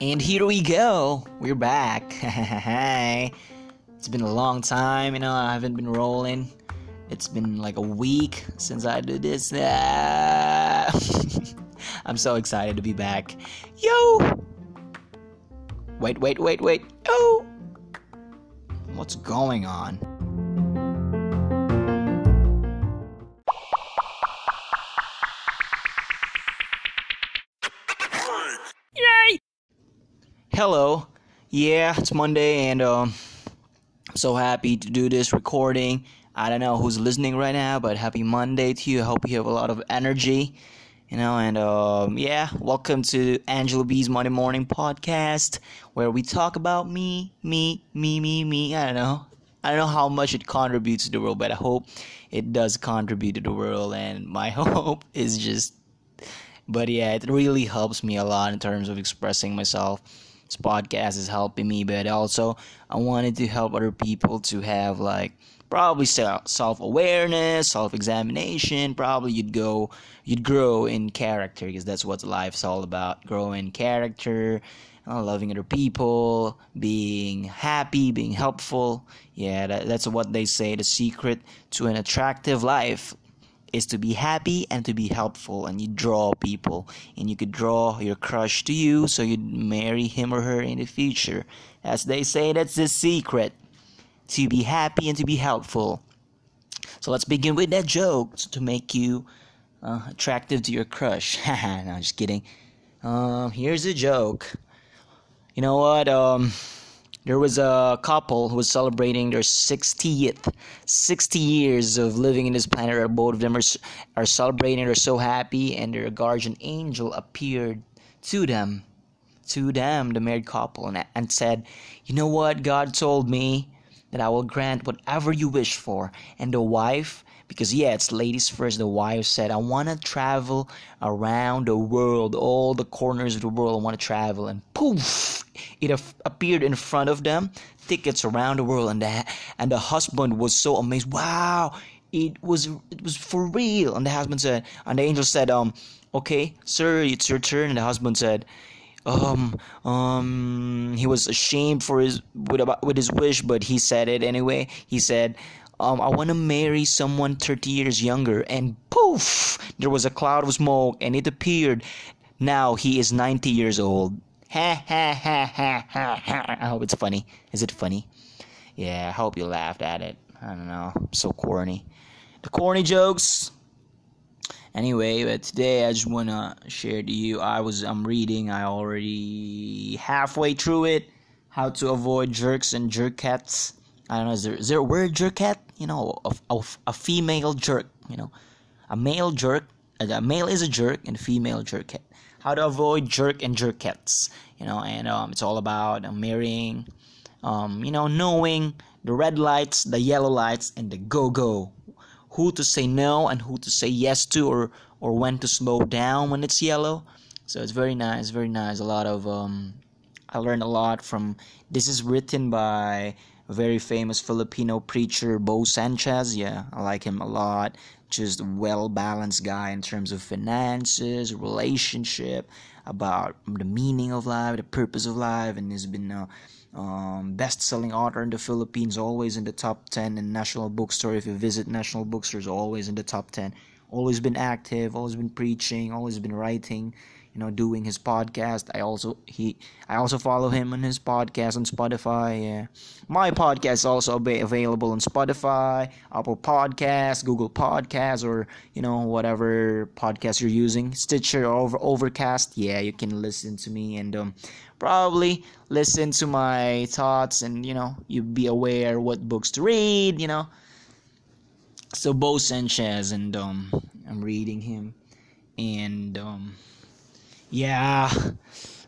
And here we go. We're back. It's been a long time, I haven't been rolling. It's been like a week since I did this. I'm so excited to be back. Yo! Wait. Oh! What's going on? Hello, yeah, it's Monday, and I'm so happy to do this recording. I don't know who's listening right now, but happy Monday to you. I hope you have a lot of energy, and welcome to Angela B's Monday Morning Podcast, where we talk about me. I don't know how much it contributes to the world, but I hope it does contribute to the world, and my hope is just, but yeah, it really helps me a lot in terms of expressing myself. This podcast is helping me, but also I wanted to help other people to have probably self-awareness, self-examination. Probably you'd grow in character, because that's what life's all about: growing character, loving other people, being happy, being helpful. Yeah, that's what they say. The secret to an attractive life is to be happy and to be helpful, and you draw people, and you could draw your crush to you, so you'd marry him or her in the future. As they say, that's the secret, to be happy and to be helpful. So let's begin with that joke to make you attractive to your crush. No, just kidding. Here's a joke. You know what? There was a couple who was celebrating their 60 years of living in this planet. Both of them are celebrating. They're so happy, and their guardian angel appeared to them, the married couple, and said, "You know what? God told me that I will grant whatever you wish for." And the wife, because it's ladies first, the wife said, "I want to travel around the world, all the corners of the world. I want to travel." And poof, it appeared in front of them, tickets around the world. And the husband was so amazed. Wow, it was for real. And the angel said, "Okay, sir, it's your turn." And the husband said, he was ashamed for his wish, but he said it anyway. He said, "I want to marry someone 30 years younger." And poof, there was a cloud of smoke, and it appeared. Now he is 90 years old. Ha, ha, ha, ha, ha, ha. I hope it's funny. Is it funny? Yeah, I hope you laughed at it. I don't know. I'm so corny. The corny jokes. Anyway, but today I just want to share to you. I'm reading. I already halfway through it. How to avoid jerks and jerkettes. I don't know, is there a word, jerkette? A female jerk, A male jerk, a male is a jerk, and a female jerkette. How to avoid jerk and jerkettes, and it's all about marrying, knowing the red lights, the yellow lights, and the go-go. Who to say no and who to say yes to, or when to slow down when it's yellow. So it's very nice, very nice. A lot of, I learned a lot from, this is written by a very famous Filipino preacher, Bo Sanchez. Yeah, I like him a lot. Just a well-balanced guy in terms of finances, relationship, about the meaning of life, the purpose of life, and he's been a best-selling author in the Philippines, always in the top 10 in National Bookstore. If you visit National Bookstores, always in the top 10. Always been active, always been preaching, always been writing, doing his podcast. I also follow him on his podcast on Spotify. Yeah. My podcast is also available on Spotify, Apple Podcasts, Google Podcasts, or whatever podcast you're using, Stitcher or Overcast. Yeah, you can listen to me and probably listen to my thoughts, and you'd be aware what books to read. So Bo Sanchez, and I'm reading him, and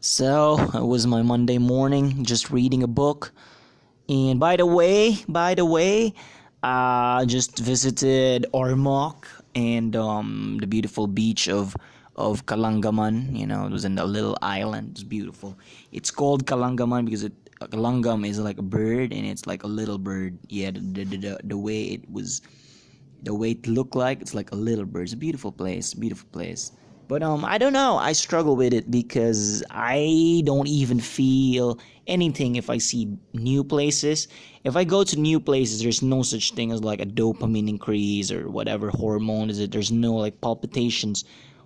so it was my Monday morning, just reading a book. And by the way, I just visited Ormoc and the beautiful beach of Kalangaman. It was in a little island. It's beautiful. It's called Kalangaman because Kalangam is like a bird, and it's like a little bird. Yeah, the way it was. the way it looked like. It's like a little bird. It's a beautiful place. But I don't know. I struggle with it because I don't even feel anything if I see new places. If I go to new places, there's no such thing as like a dopamine increase or whatever hormone is it. There's no like palpitations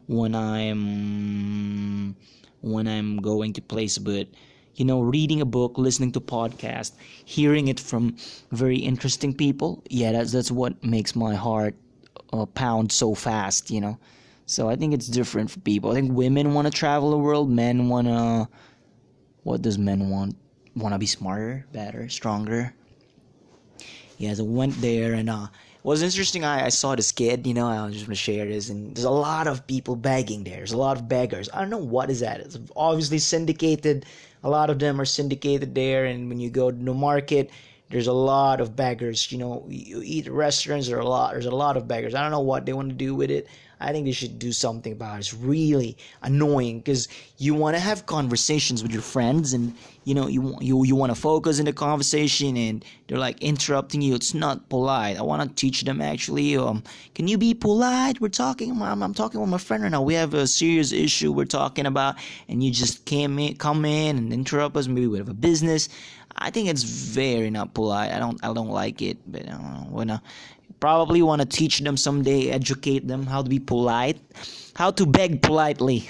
when I'm going to place. But you know, reading a book, listening to podcast, hearing it from very interesting people, yeah, that's what makes my heart pound so fast, you know. So I think it's different for people. I think women want to travel the world. Men want to... What does men want? Want to be smarter, better, stronger. Yeah, so went there and... It was interesting. I saw this kid, you know. I was just going to share this. And there's a lot of people begging there. There's a lot of beggars. I don't know what is that. It's obviously syndicated. A lot of them are syndicated there. And when you go to the market... There's a lot of beggars, you know. You eat at restaurants, there's a lot of beggars. I don't know what they want to do with it. I think they should do something about it. It's really annoying because you want to have conversations with your friends, and you know you want to focus in the conversation, and they're like interrupting you. It's not polite. I want to teach them actually. Can you be polite? We're talking. I'm talking with my friend right now. We have a serious issue we're talking about, and you just come in and interrupt us. Maybe we have a business. I think it's very not polite. I don't like it, but I don't wanna. Probably want to teach them someday, educate them how to be polite, how to beg politely.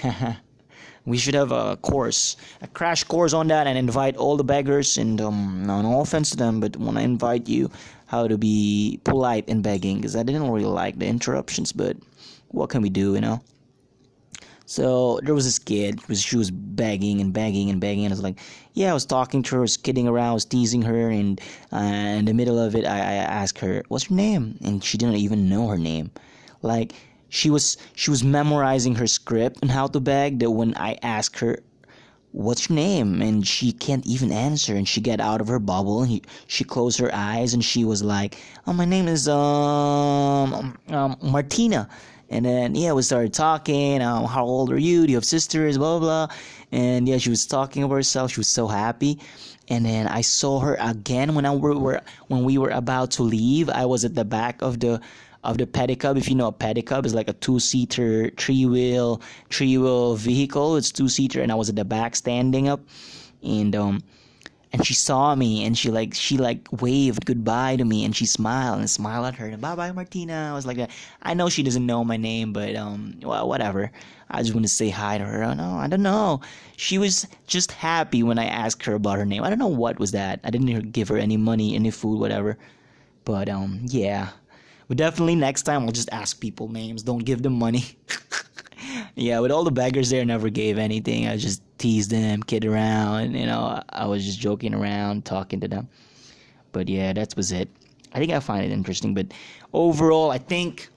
We should have a crash course on that, and invite all the beggars. And no offense to them, but want to invite you how to be polite in begging, because I didn't really like the interruptions. But what can we do, you know? So there was this kid, she was begging, and I was like, yeah, I was talking to her, I was kidding around, I was teasing her, and in the middle of it, I asked her, what's her name? And she didn't even know her name. Like, she was memorizing her script on how to beg, that when I asked her, what's your name? And she can't even answer, and she got out of her bubble, and she closed her eyes, and she was like, oh, my name is Martina. And then, yeah, we started talking, how old are you, do you have sisters, blah, blah, blah. And, yeah, she was talking about herself. She was so happy. And then I saw her again when we were about to leave. I was at the back of the pedicab. If you know, a pedicab is like a two-seater, three-wheel vehicle. It's two-seater, and I was at the back standing up. And she saw me, and she waved goodbye to me, and she smiled, and I smiled at her, and bye-bye, Martina. I was like that. I know she doesn't know my name, but, well, whatever. I just want to say hi to her. I don't know. She was just happy when I asked her about her name. I don't know what was that. I didn't give her any money, any food, whatever. But, yeah. But definitely next time, I'll just ask people names. Don't give them money. Yeah, with all the beggars there, I never gave anything. I just teased them, kid around, you know. I was just joking around, talking to them. But yeah, that was it. I think I find it interesting. But overall, I think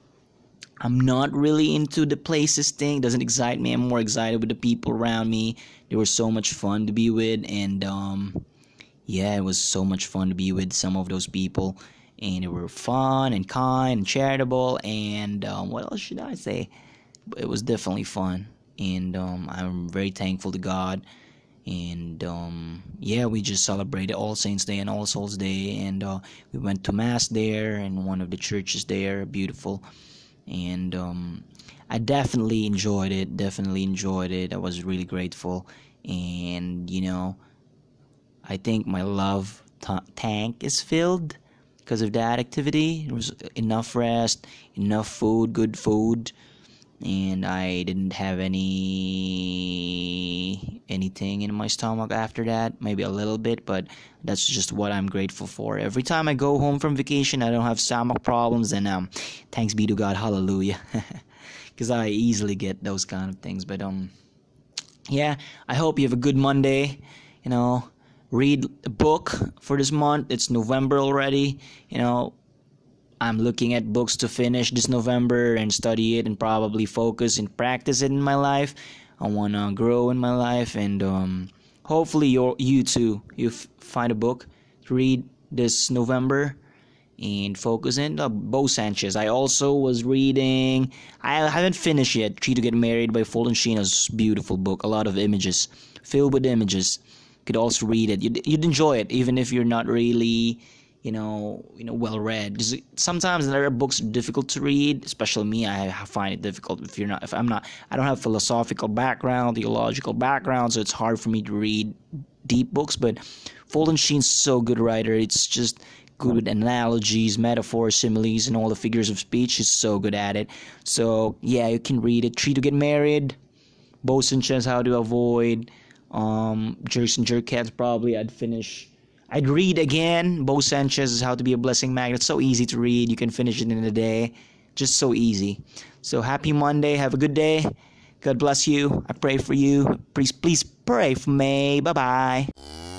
I'm not really into the places thing. It doesn't excite me. I'm more excited with the people around me. They were so much fun to be with. And yeah, it was so much fun to be with some of those people. And they were fun and kind and charitable. And what else should I say? It was definitely fun, and I'm very thankful to God, and yeah, we just celebrated All Saints Day and All Souls Day, and we went to Mass there, and one of the churches there, beautiful, and I definitely enjoyed it, I was really grateful, and you know, I think my love tank is filled because of that activity. There was enough rest, enough food, good food. And I didn't have anything in my stomach after that. Maybe a little bit, but that's just what I'm grateful for. Every time I go home from vacation, I don't have stomach problems. And thanks be to God, hallelujah. Because I easily get those kind of things. But yeah, I hope you have a good Monday. You know, read a book for this month. It's November already, you know. I'm looking at books to finish this November and study it and probably focus and practice it in my life. I want to grow in my life, and hopefully you too find a book to read this November and focus in. Bo Sanchez. I also was reading, I haven't finished yet, Tree to Get Married by Fulton Sheen. It's a beautiful book, a lot of images, filled with images. You could also read it. You'd enjoy it even if you're not really... well read. Sometimes there are books difficult to read, especially me. I find it difficult I don't have philosophical background, theological background, so it's hard for me to read deep books. But Fulton Sheen's so good writer. It's just good with analogies, metaphors, similes, and all the figures of speech. He's so good at it. So yeah, you can read it. Three to Get Married, Bo Sanchez, How to Avoid, Jerks and Jerkettes. Probably I'd read again. Bo Sanchez's How to Be a Blessing Magnet. So easy to read. You can finish it in a day. Just so easy. So happy Monday. Have a good day. God bless you. I pray for you. Please pray for me. Bye-bye.